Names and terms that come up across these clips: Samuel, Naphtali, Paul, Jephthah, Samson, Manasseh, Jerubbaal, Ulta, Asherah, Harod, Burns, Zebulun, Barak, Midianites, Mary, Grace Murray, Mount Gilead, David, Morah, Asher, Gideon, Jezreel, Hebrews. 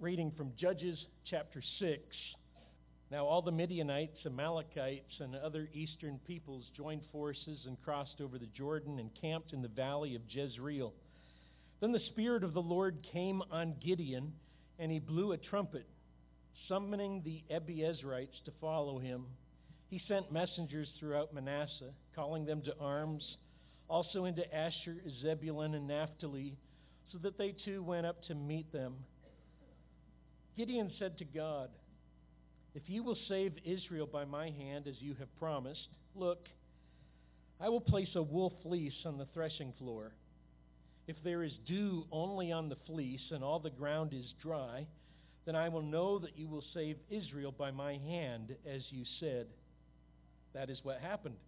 reading from Judges chapter 6. Now all the Midianites, Amalekites, and other eastern peoples joined forces and crossed over the Jordan and camped in the valley of Jezreel. Then the Spirit of the Lord came on Gideon, and he blew a trumpet, summoning the Abiezrites to follow him. He sent messengers throughout Manasseh, calling them to arms, also into Asher, Zebulun, and Naphtali, so that they too went up to meet them. Gideon said to God, "If you will save Israel by my hand, as you have promised, look, I will place a wool fleece on the threshing floor. If there is dew only on the fleece and all the ground is dry, then I will know that you will save Israel by my hand, as you said." That is what happened.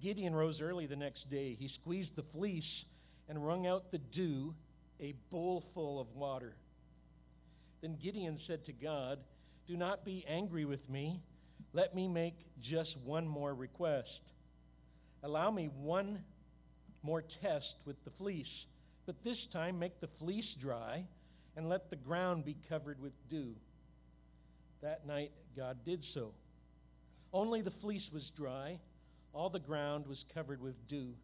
Gideon rose early the next day. He squeezed the fleece and wrung out the dew, a bowlful of water. Then Gideon said to God, "Do not be angry with me. Let me make just one more request. Allow me one more test with the fleece, but this time make the fleece dry and let the ground be covered with dew." That night God did so. Only the fleece was dry. All the ground was covered with dew.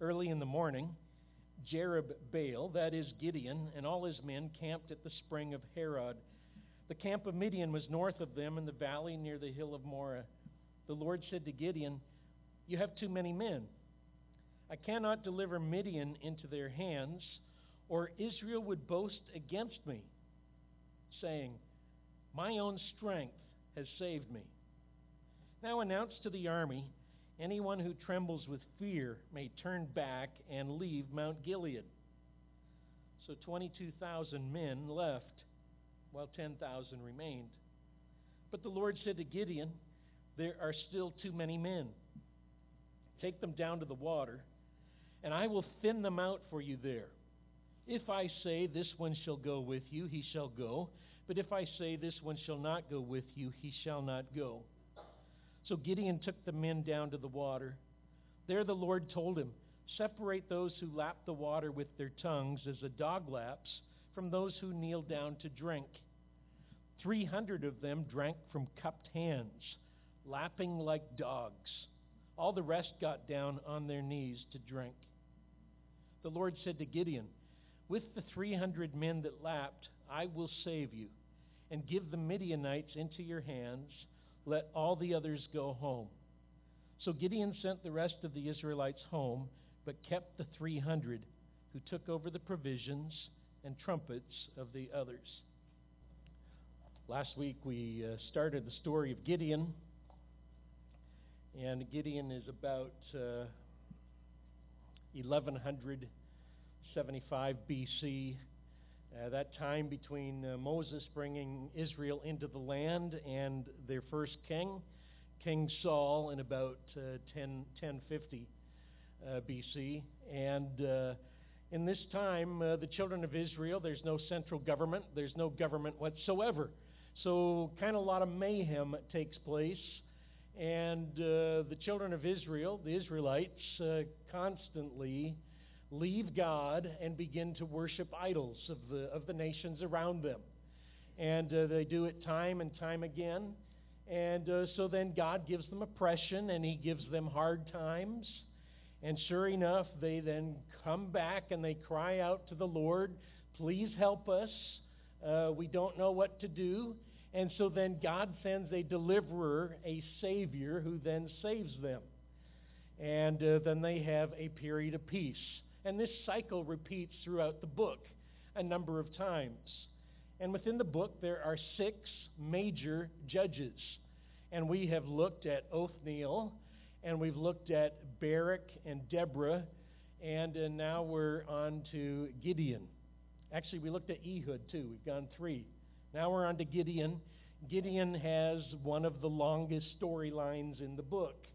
Early in the morning, Jerubbaal, that is Gideon, and all his men camped at the spring of Harod. The camp of Midian was north of them in the valley near the hill of Morah. The Lord said to Gideon, "You have too many men. I cannot deliver Midian into their hands, or Israel would boast against me, saying, 'My own strength has saved me.' Now announce to the army, 'Anyone who trembles with fear may turn back and leave Mount Gilead.'" So 22,000 men left, while 10,000 remained. But the Lord said to Gideon, "There are still too many men. Take them down to the water, and I will thin them out for you there. If I say, 'This one shall go with you,' he shall go. But if I say, 'This one shall not go with you,' he shall not go." So Gideon took the men down to the water. There the Lord told him, "Separate those who lap the water with their tongues as a dog laps from those who kneel down to drink." 300 of them drank from cupped hands, lapping like dogs. All the rest got down on their knees to drink. The Lord said to Gideon, "With the 300 men that lapped, I will save you, and give the Midianites into your hands. Let all the others go home." So Gideon sent the rest of the Israelites home, but kept the 300 who took over the provisions and trumpets of the others. Last week we started the story of Gideon, and Gideon is about 1175 BC, that time between Moses bringing Israel into the land and their first king, King Saul, in about 1050 BC. And in this time, the children of Israel, there's no central government. There's no government whatsoever. So kind of a lot of mayhem takes place. And the children of Israel, the Israelites, constantly leave God and begin to worship idols of the nations around them. And they do it time and time again. And so then God gives them oppression, and he gives them hard times. And sure enough, they then come back and they cry out to the Lord, "Please help us. We don't know what to do." And so then God sends a deliverer, a savior, who then saves them. And then they have a period of peace. And this cycle repeats throughout the book a number of times. And within the book, there are 6 major judges. And we have looked at Othniel, and we've looked at Barak and Deborah, and now we're on to Gideon. Actually, we looked at Ehud, too. We've gone 3. Now we're on to Gideon. Gideon has one of the longest storylines in the book.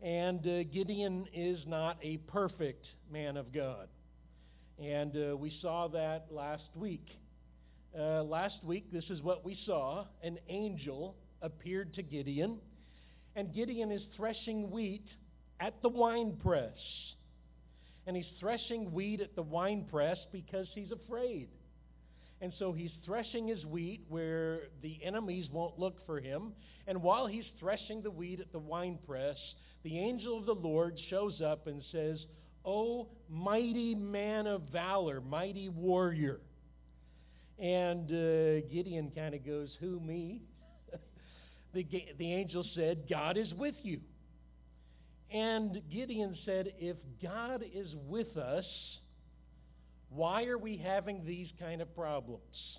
And Gideon is not a perfect man of God. And we saw that last week. This is what we saw. An angel appeared to Gideon, and Gideon is threshing wheat at the winepress. And he's threshing wheat at the winepress because he's afraid. And so he's threshing his wheat where the enemies won't look for him. And while he's threshing the wheat at the winepress, the angel of the Lord shows up and says, "O mighty man of valor, mighty warrior." And Gideon kind of goes, "Who, me?" The angel said, "God is with you." And Gideon said, "If God is with us, why are we having these kind of problems?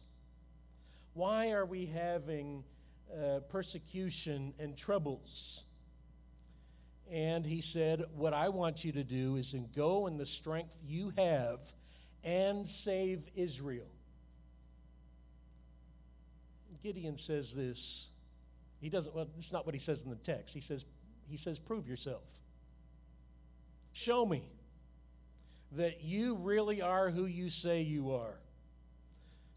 Why are we having persecution and troubles?" And he said, "What I want you to do is go in the strength you have and save Israel." Gideon says this. He doesn't. Well, it's not what he says in the text. He says, "Prove yourself. Show me that you really are who you say you are."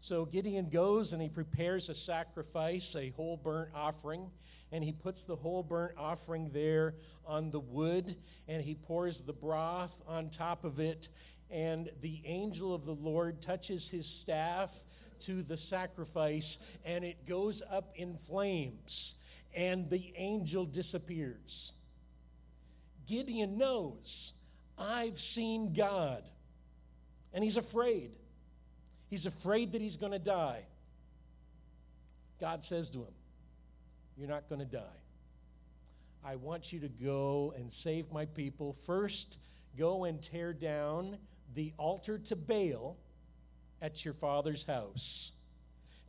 So Gideon goes and he prepares a sacrifice, a whole burnt offering, and he puts the whole burnt offering there on the wood, and he pours the broth on top of it, and the angel of the Lord touches his staff to the sacrifice, and it goes up in flames, and the angel disappears. Gideon knows, "I've seen God." And he's afraid. He's afraid that he's going to die. God says to him, "You're not going to die. I want you to go and save my people. First, go and tear down the altar to Baal at your father's house.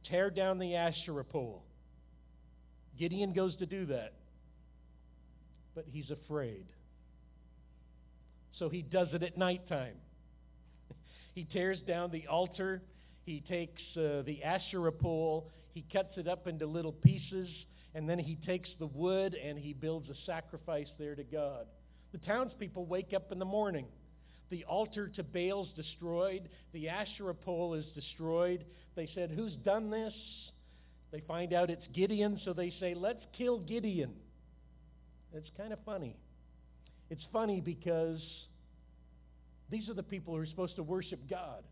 Tear down the Asherah pole." Gideon goes to do that, but he's afraid. So he does it at nighttime. He tears down the altar. He takes the Asherah pole. He cuts it up into little pieces. And then he takes the wood and he builds a sacrifice there to God. The townspeople wake up in the morning. The altar to Baal's destroyed. The Asherah pole is destroyed. They said, "Who's done this?" They find out it's Gideon. So they say, "Let's kill Gideon." It's kind of funny. It's funny because these are the people who are supposed to worship God.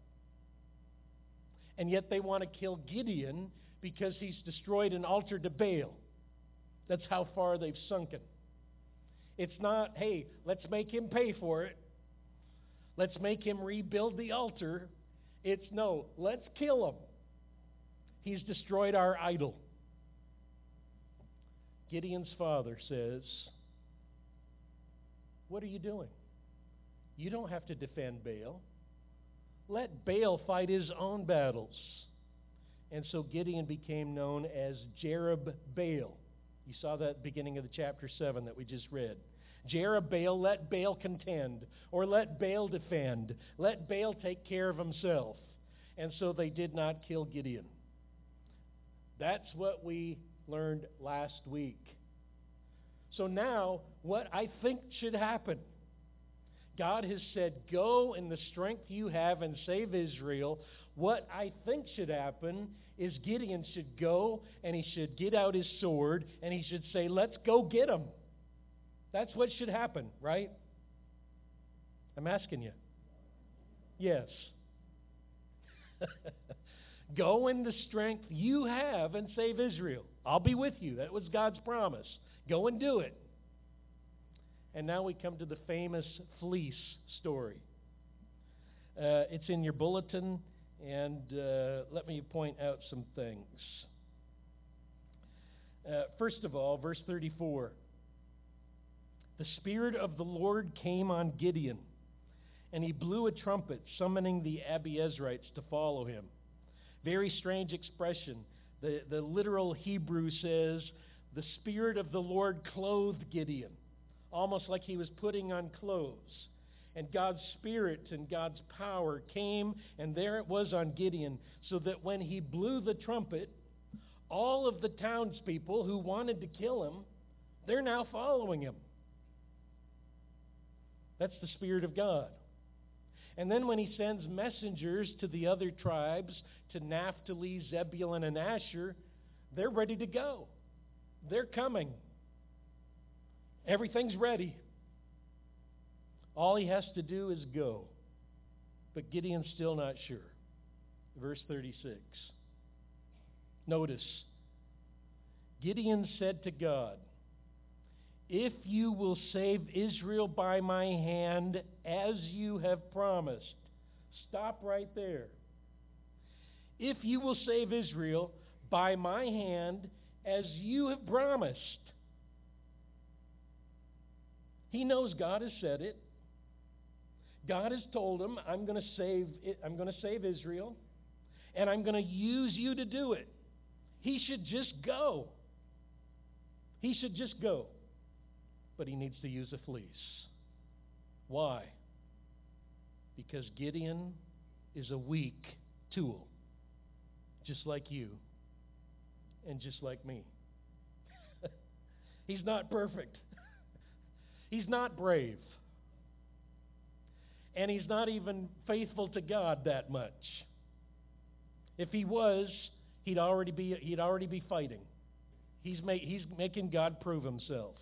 And yet they want to kill Gideon because he's destroyed an altar to Baal. That's how far they've sunken. It's not, "Hey, let's make him pay for it. Let's make him rebuild the altar." It's, "No, let's kill him. He's destroyed our idol." Gideon's father says, "What are you doing? You don't have to defend Baal. Let Baal fight his own battles." And so Gideon became known as Jerubbaal. You saw that at the beginning of the chapter 7 that we just read. Jerubbaal, let Baal contend, or let Baal defend. Let Baal take care of himself. And so they did not kill Gideon. That's what we learned last week. So now, what I think should happen. God has said, "Go in the strength you have and save Israel." What I think should happen is Gideon should go and he should get out his sword and he should say, "Let's go get him." That's what should happen, right? I'm asking you. Yes. Go in the strength you have and save Israel. I'll be with you. That was God's promise. Go and do it. And now we come to the famous fleece story. It's in your bulletin, and let me point out some things. First of all, verse 34. The Spirit of the Lord came on Gideon, and he blew a trumpet, summoning the Abiezrites to follow him. Very strange expression. The literal Hebrew says, the Spirit of the Lord clothed Gideon, almost like he was putting on clothes. And God's Spirit and God's power came, and there it was on Gideon, so that when he blew the trumpet, all of the townspeople who wanted to kill him, they're now following him. That's the Spirit of God. And then when he sends messengers to the other tribes, to Naphtali, Zebulun, and Asher, they're ready to go. They're coming. Everything's ready. All he has to do is go. But Gideon's still not sure. verse 36. Notice, Gideon said to God, "If you will save Israel by my hand, as you have promised." Stop right there. If you will save Israel by my hand, as you have promised. He knows God has said it. God has told him, I'm going to save Israel, and I'm going to use you to do it. He should just go. He should just go. But he needs to use a fleece. Why? Because Gideon is a weak tool, just like you and just like me. He's not perfect. He's not brave. And he's not even faithful to God that much. If he was, he'd already be fighting. He's making God prove himself.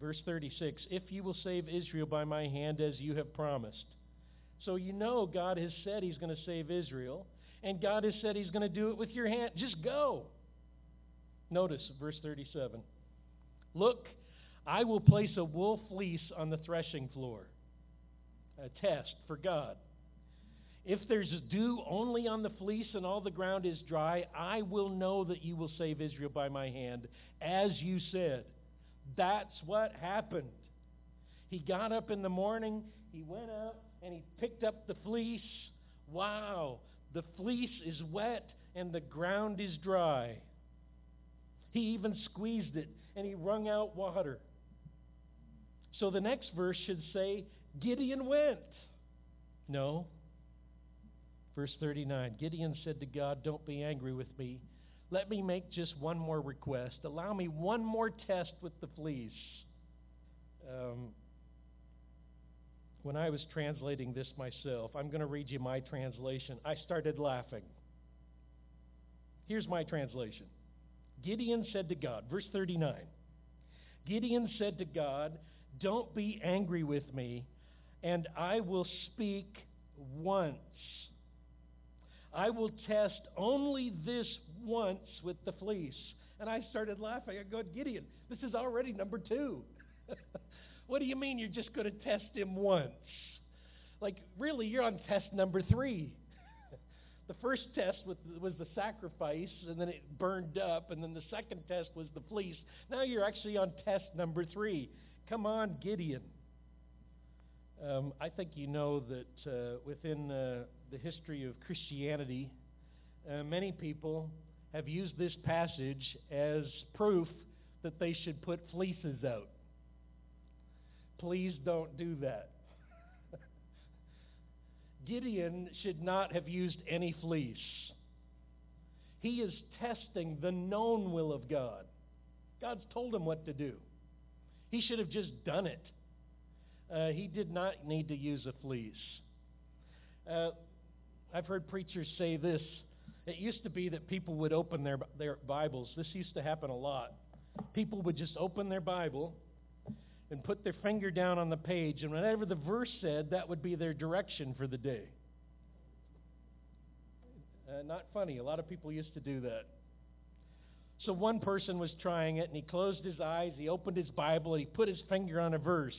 Verse 36, "If you will save Israel by my hand as you have promised." So you know God has said he's going to save Israel, and God has said he's going to do it with your hand. Just go. Notice verse 37. "Look, I will place a wool fleece on the threshing floor." A test for God. "If there's dew only on the fleece and all the ground is dry, I will know that you will save Israel by my hand, as you said." That's what happened. He got up in the morning, he went out, and he picked up the fleece. Wow, the fleece is wet and the ground is dry. He even squeezed it and he wrung out water. So the next verse should say, Gideon went. No. Verse 39, "Gideon said to God, 'Don't be angry with me. Let me make just one more request. Allow me one more test with the fleece.'" When I was translating this myself, I'm going to read you my translation. I started laughing. Here's my translation. Gideon said to God, verse 39. "Gideon said to God, 'Don't be angry with me, and I will speak once. I will test only this once with the fleece.'" And I started laughing. I go, "Gideon, this is already number two. What do you mean you're just going to test him once? Like, really, you're on test number three. The first test was the sacrifice, and then it burned up, and then the second test was the fleece. Now you're actually on test number three. Come on, Gideon." I think you know that within the history of Christianity, many people have used this passage as proof that they should put fleeces out. Please don't do that. Gideon should not have used any fleece. He is testing the known will of God. God's told him what to do. He should have just done it. He did not need to use a fleece. I've heard preachers say this. It used to be that people would open their Bibles. This used to happen a lot. People would just open their Bible and put their finger down on the page, and whenever the verse said, that would be their direction for the day. Not funny. A lot of people used to do that. So one person was trying it, and he closed his eyes, he opened his Bible, and he put his finger on a verse.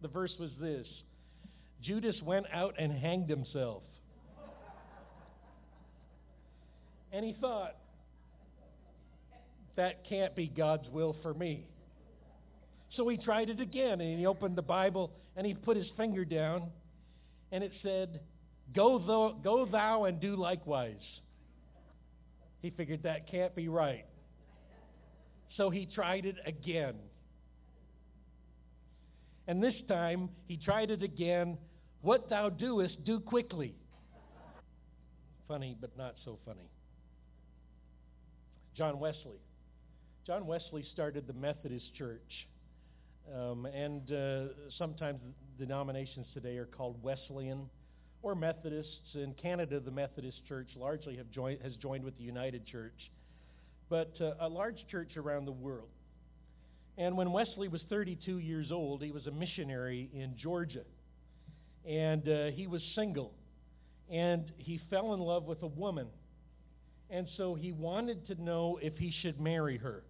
The verse was this: "Judas went out and hanged himself." And he thought, "That can't be God's will for me." So he tried it again, and he opened the Bible, and he put his finger down, and it said, Go thou and do likewise." He figured that can't be right. So he tried it again. And this time, he tried it again, "What thou doest, do quickly." Funny, but not so funny. John Wesley started the Methodist Church. Sometimes denominations today are called Wesleyan or Methodists. In Canada, the Methodist Church largely has joined with the United Church, but a large church around the world. And when Wesley was 32 years old, he was a missionary in Georgia, and he was single. and he fell in love with a woman. And so he wanted to know if he should marry her.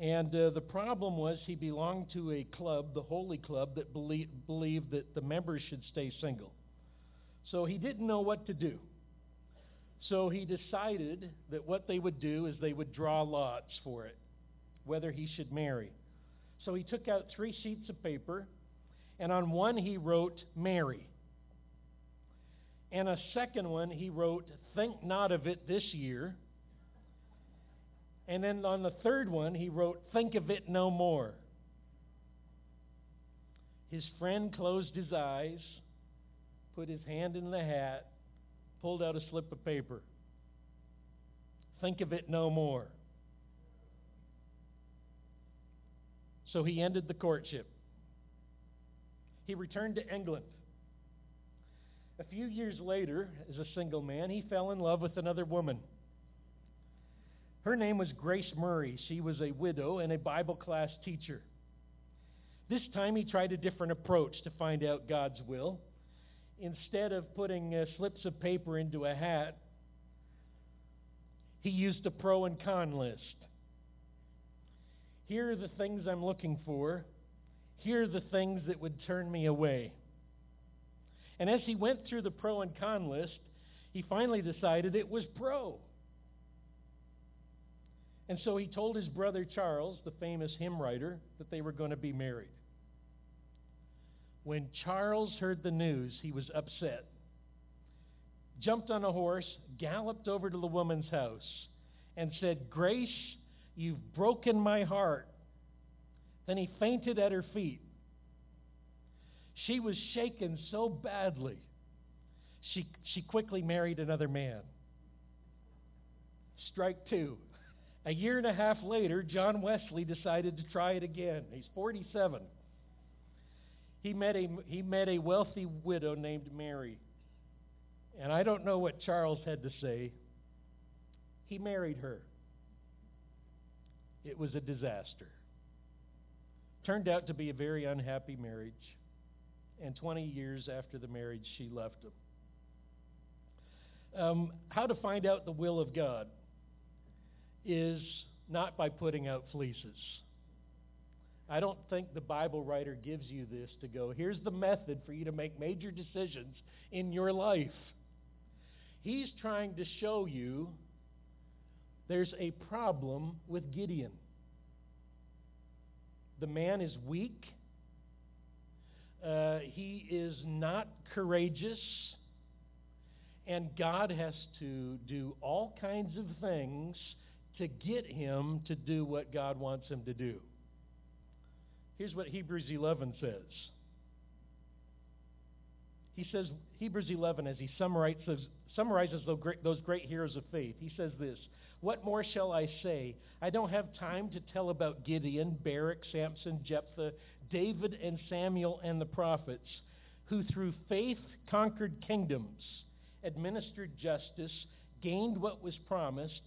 And the problem was he belonged to a club, the Holy Club, that believed that the members should stay single. So he didn't know what to do. So he decided that what they would do is they would draw lots for it, whether he should marry. So he took out 3 sheets of paper, and on one he wrote, Mary. And a second one he wrote, think not of it this year. And then on the third one he wrote, think of it no more. His friend closed his eyes, put his hand in the hat, pulled out a slip of paper. Think of it no more. So he ended the courtship. He returned to England. A few years later, as a single man, he fell in love with another woman. Her name was Grace Murray. She was a widow and a Bible class teacher. This time he tried a different approach to find out God's will. Instead of putting slips of paper into a hat, he used a pro and con list. Here are the things I'm looking for. Here are the things that would turn me away. And as he went through the pro and con list, he finally decided it was pro. And so he told his brother Charles, the famous hymn writer, that they were going to be married. When Charles heard the news, he was upset, jumped on a horse, galloped over to the woman's house, and said, Grace, you've broken my heart. Then he fainted at her feet. She was shaken so badly, she quickly married another man. Strike 2. A year and a half later, John Wesley decided to try it again. He's 47. He met a wealthy widow named Mary. And I don't know what Charles had to say. He married her. It was a disaster. Turned out to be a very unhappy marriage. And 20 years after the marriage, she left him. How to find out the will of God is not by putting out fleeces. I don't think the Bible writer gives you this to go, here's the method for you to make major decisions in your life. He's trying to show you there's a problem with Gideon. The man is weak. He is not courageous. And God has to do all kinds of things to get him to do what God wants him to do. Here's what Hebrews 11 says. He says, Hebrews 11, as he summarizes those great heroes of faith, he says this, what more shall I say? I don't have time to tell about Gideon, Barak, Samson, Jephthah, David and Samuel and the prophets, who through faith conquered kingdoms, administered justice, gained what was promised,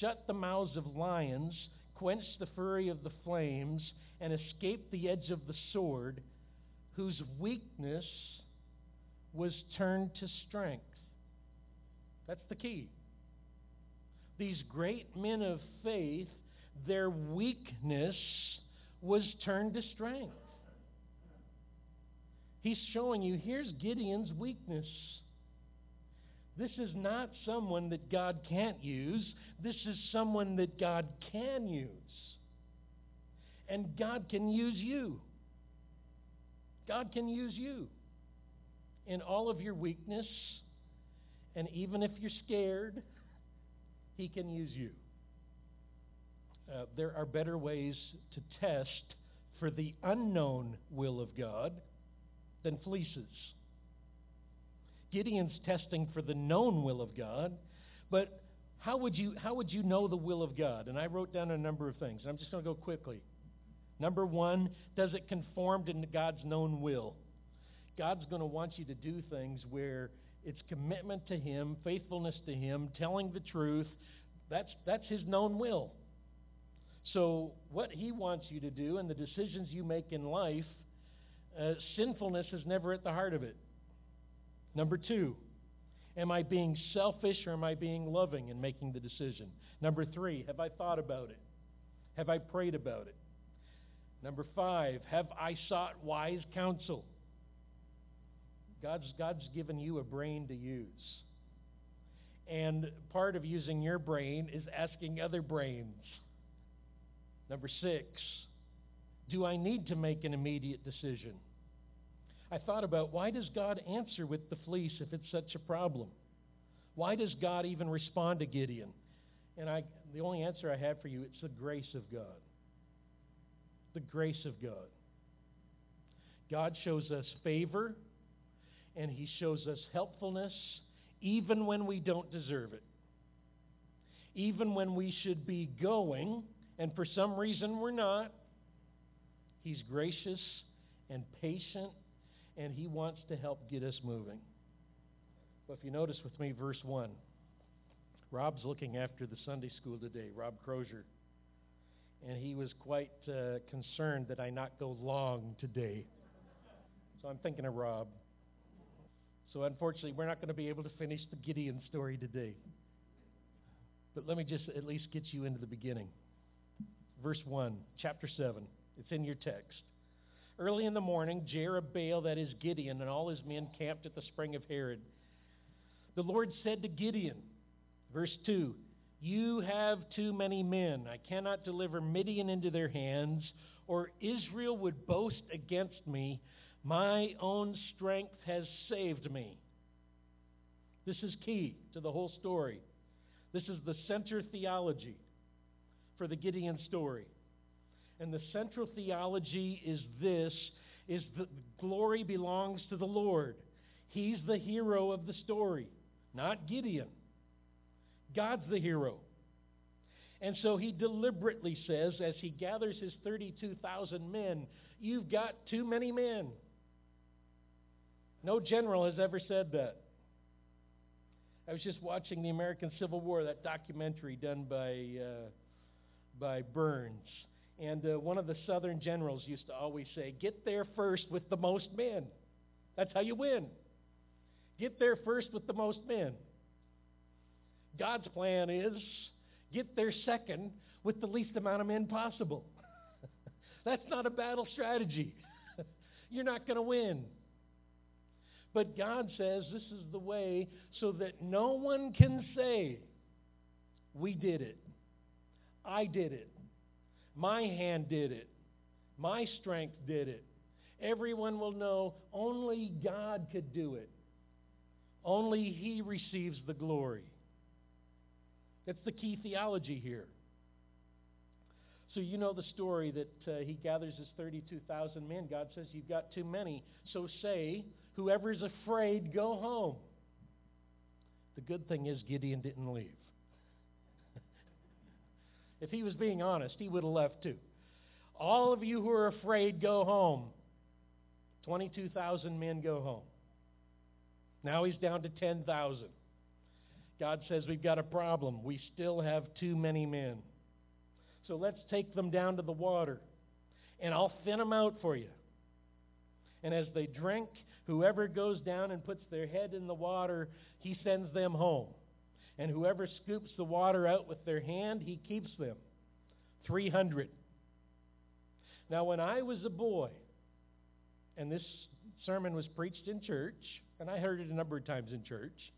shut the mouths of lions, quenched the fury of the flames, and escaped the edge of the sword, whose weakness was turned to strength. That's the key. These great men of faith, their weakness was turned to strength. He's showing you, here's Gideon's weakness. This is not someone that God can't use. This is someone that God can use. And God can use you. God can use you in all of your weakness. And even if you're scared, He can use you. There are better ways to test for the unknown will of God than fleeces. Gideon's testing for the known will of God, but how would you know the will of God? And I wrote down a number of things. I'm just going to go quickly. Number one, does it conform to God's known will? God's going to want you to do things where it's commitment to Him, faithfulness to Him, telling the truth. That's His known will. So what He wants you to do and the decisions you make in life, sinfulness is never at the heart of it. Number two, am I being selfish or am I being loving in making the decision? Number three, have I thought about it? Have I prayed about it? Number five, have I sought wise counsel? God's given you a brain to use. And part of using your brain is asking other brains. Number six, do I need to make an immediate decision? I thought about, why does God answer with the fleece if it's such a problem? Why does God even respond to Gideon? And the only answer I have for you, it's the grace of God. The grace of God. God shows us favor, and He shows us helpfulness, even when we don't deserve it. Even when we should be going, and for some reason we're not, He's gracious and patient, and He wants to help get us moving. But if you notice with me, verse 1. Rob's looking after the Sunday school today, Rob Crozier. And he was quite concerned that I not go long today. So I'm thinking of Rob. So unfortunately, we're not going to be able to finish the Gideon story today. But let me just at least get you into the beginning. Verse 1, chapter 7. It's in your text. Early in the morning, Jerubbaal, that is Gideon, and all his men camped at the spring of Harod. The Lord said to Gideon, verse 2, "You have too many men. I cannot deliver Midian into their hands, or Israel would boast against me. My own strength has saved me." This is key to the whole story. This is the center theology for the Gideon story. And the central theology is this, is that glory belongs to the Lord. He's the hero of the story, not Gideon. God's the hero. And so He deliberately says, as He gathers His 32,000 men, "You've got too many men." No general has ever said that. I was just watching the American Civil War, that documentary done by Burns. And one of the Southern generals used to always say, "Get there first with the most men. That's how you win. Get there first with the most men." God's plan is, get there second with the least amount of men possible. That's not a battle strategy. You're not going to win. But God says this is the way so that no one can say, "We did it. I did it. My hand did it. My strength did it." Everyone will know only God could do it. Only He receives the glory. That's the key theology here. So you know the story that He gathers His 32,000 men. God says, "You've got too many. So say, whoever is afraid, go home." The good thing is Gideon didn't leave. If he was being honest, he would have left too. "All of you who are afraid, go home." 22,000 men go home. Now he's down to 10,000. God says, "We've got a problem. We still have too many men. So let's take them down to the water, and I'll thin them out for you." And as they drink, whoever goes down and puts their head in the water, He sends them home. And whoever scoops the water out with their hand, He keeps them. 300. Now, when I was a boy, and this sermon was preached in church, and I heard it a number of times in church,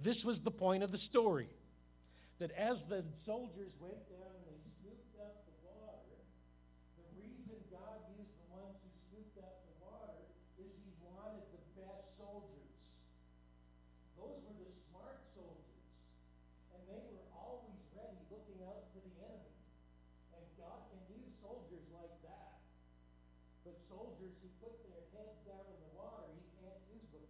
this was the point of the story. That as the soldiers went down and they scooped up the water, the reason God used the ones who scooped up the water is He wanted the best soldiers. Those were the smart soldiers. And they were always ready, looking out for the enemy. And God can use soldiers like that. But soldiers who put their heads down in the water, He can't use them.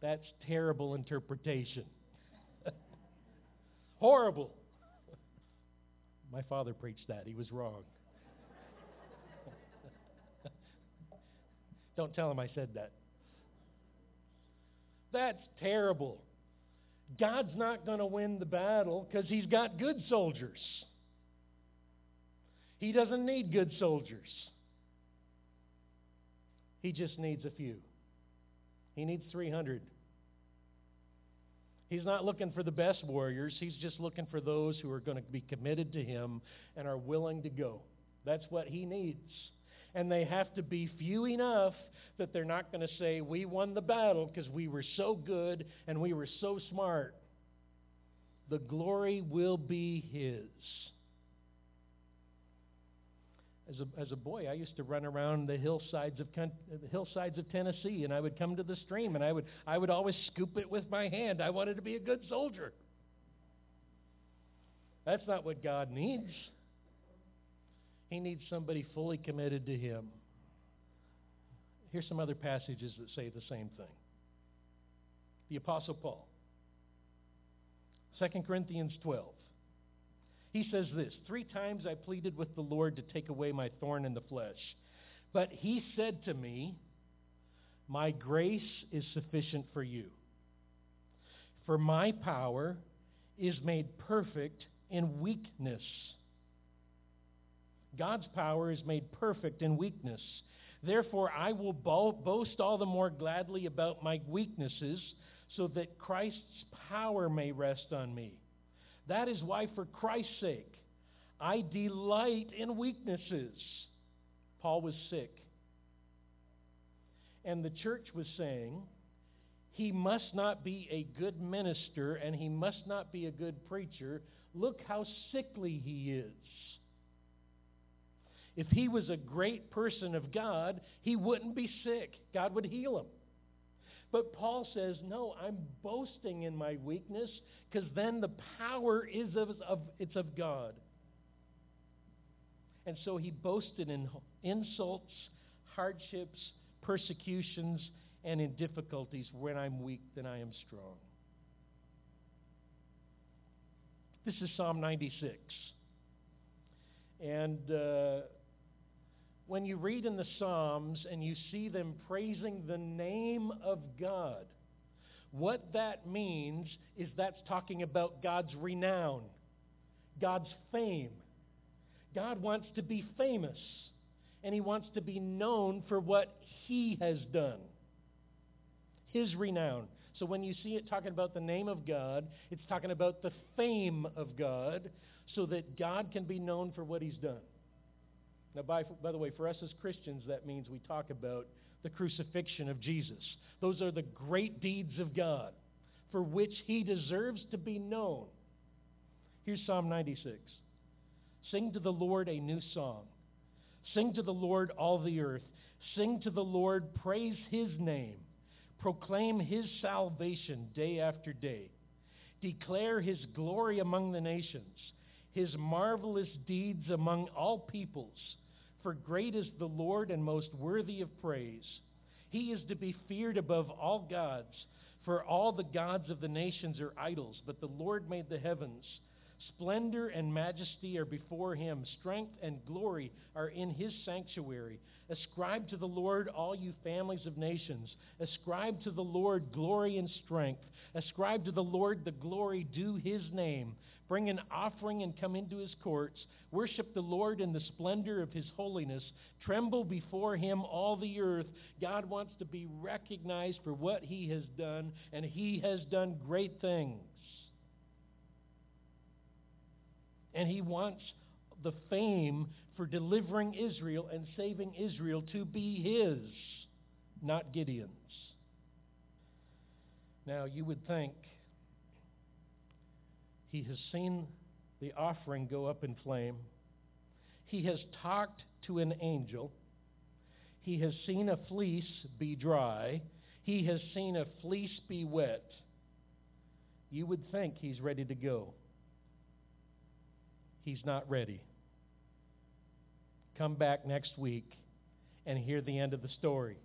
That's terrible interpretation. Horrible. My father preached that. He was wrong. Don't tell him I said that. That's terrible. God's not going to win the battle because He's got good soldiers. He doesn't need good soldiers. He just needs a few. He needs 300. He's not looking for the best warriors. He's just looking for those who are going to be committed to him and are willing to go. That's what he needs. And they have to be few enough that they're not going to say, we won the battle because we were so good and we were so smart. The glory will be his. As a boy, I used to run around the hillsides of Tennessee, and I would come to the stream, and I would always scoop it with my hand. I wanted to be a good soldier. That's not what God needs. He needs somebody fully committed to him. Here's some other passages that say the same thing. The Apostle Paul, 2 Corinthians 12. He says this, 3 times I pleaded with the Lord to take away my thorn in the flesh. But he said to me, my grace is sufficient for you. For my power is made perfect in weakness. God's power is made perfect in weakness. Therefore, I will boast all the more gladly about my weaknesses, so that Christ's power may rest on me. That is why, for Christ's sake, I delight in weaknesses. Paul was sick. And the church was saying, he must not be a good minister and he must not be a good preacher. Look how sickly he is. If he was a great person of God, he wouldn't be sick. God would heal him. But Paul says, no, I'm boasting in my weakness, because then the power is it's of God. And so he boasted in insults, hardships, persecutions, and in difficulties. When I'm weak, then I am strong. This is Psalm 96. And when you read in the Psalms and you see them praising the name of God, what that means is that's talking about God's renown, God's fame. God wants to be famous, and he wants to be known for what he has done, his renown. So when you see it talking about the name of God, it's talking about the fame of God, so that God can be known for what he's done. Now, by the way, for us as Christians, that means we talk about the crucifixion of Jesus. Those are the great deeds of God for which he deserves to be known. Here's Psalm 96. Sing to the Lord a new song. Sing to the Lord, all the earth. Sing to the Lord, praise his name. Proclaim his salvation day after day. Declare his glory among the nations, his marvelous deeds among all peoples. For great is the Lord and most worthy of praise. He is to be feared above all gods, for all the gods of the nations are idols, but the Lord made the heavens. Splendor and majesty are before him. Strength and glory are in his sanctuary. Ascribe to the Lord, all you families of nations. Ascribe to the Lord glory and strength. Ascribe to the Lord the glory due his name. Bring an offering and come into his courts. Worship the Lord in the splendor of his holiness. Tremble before him, all the earth. God wants to be recognized for what he has done, and he has done great things. And he wants the fame for delivering Israel and saving Israel to be his, not Gideon's. Now, you would think he has seen the offering go up in flame. He has talked to an angel. He has seen a fleece be dry. He has seen a fleece be wet. You would think he's ready to go. He's not ready. Come back next week and hear the end of the story.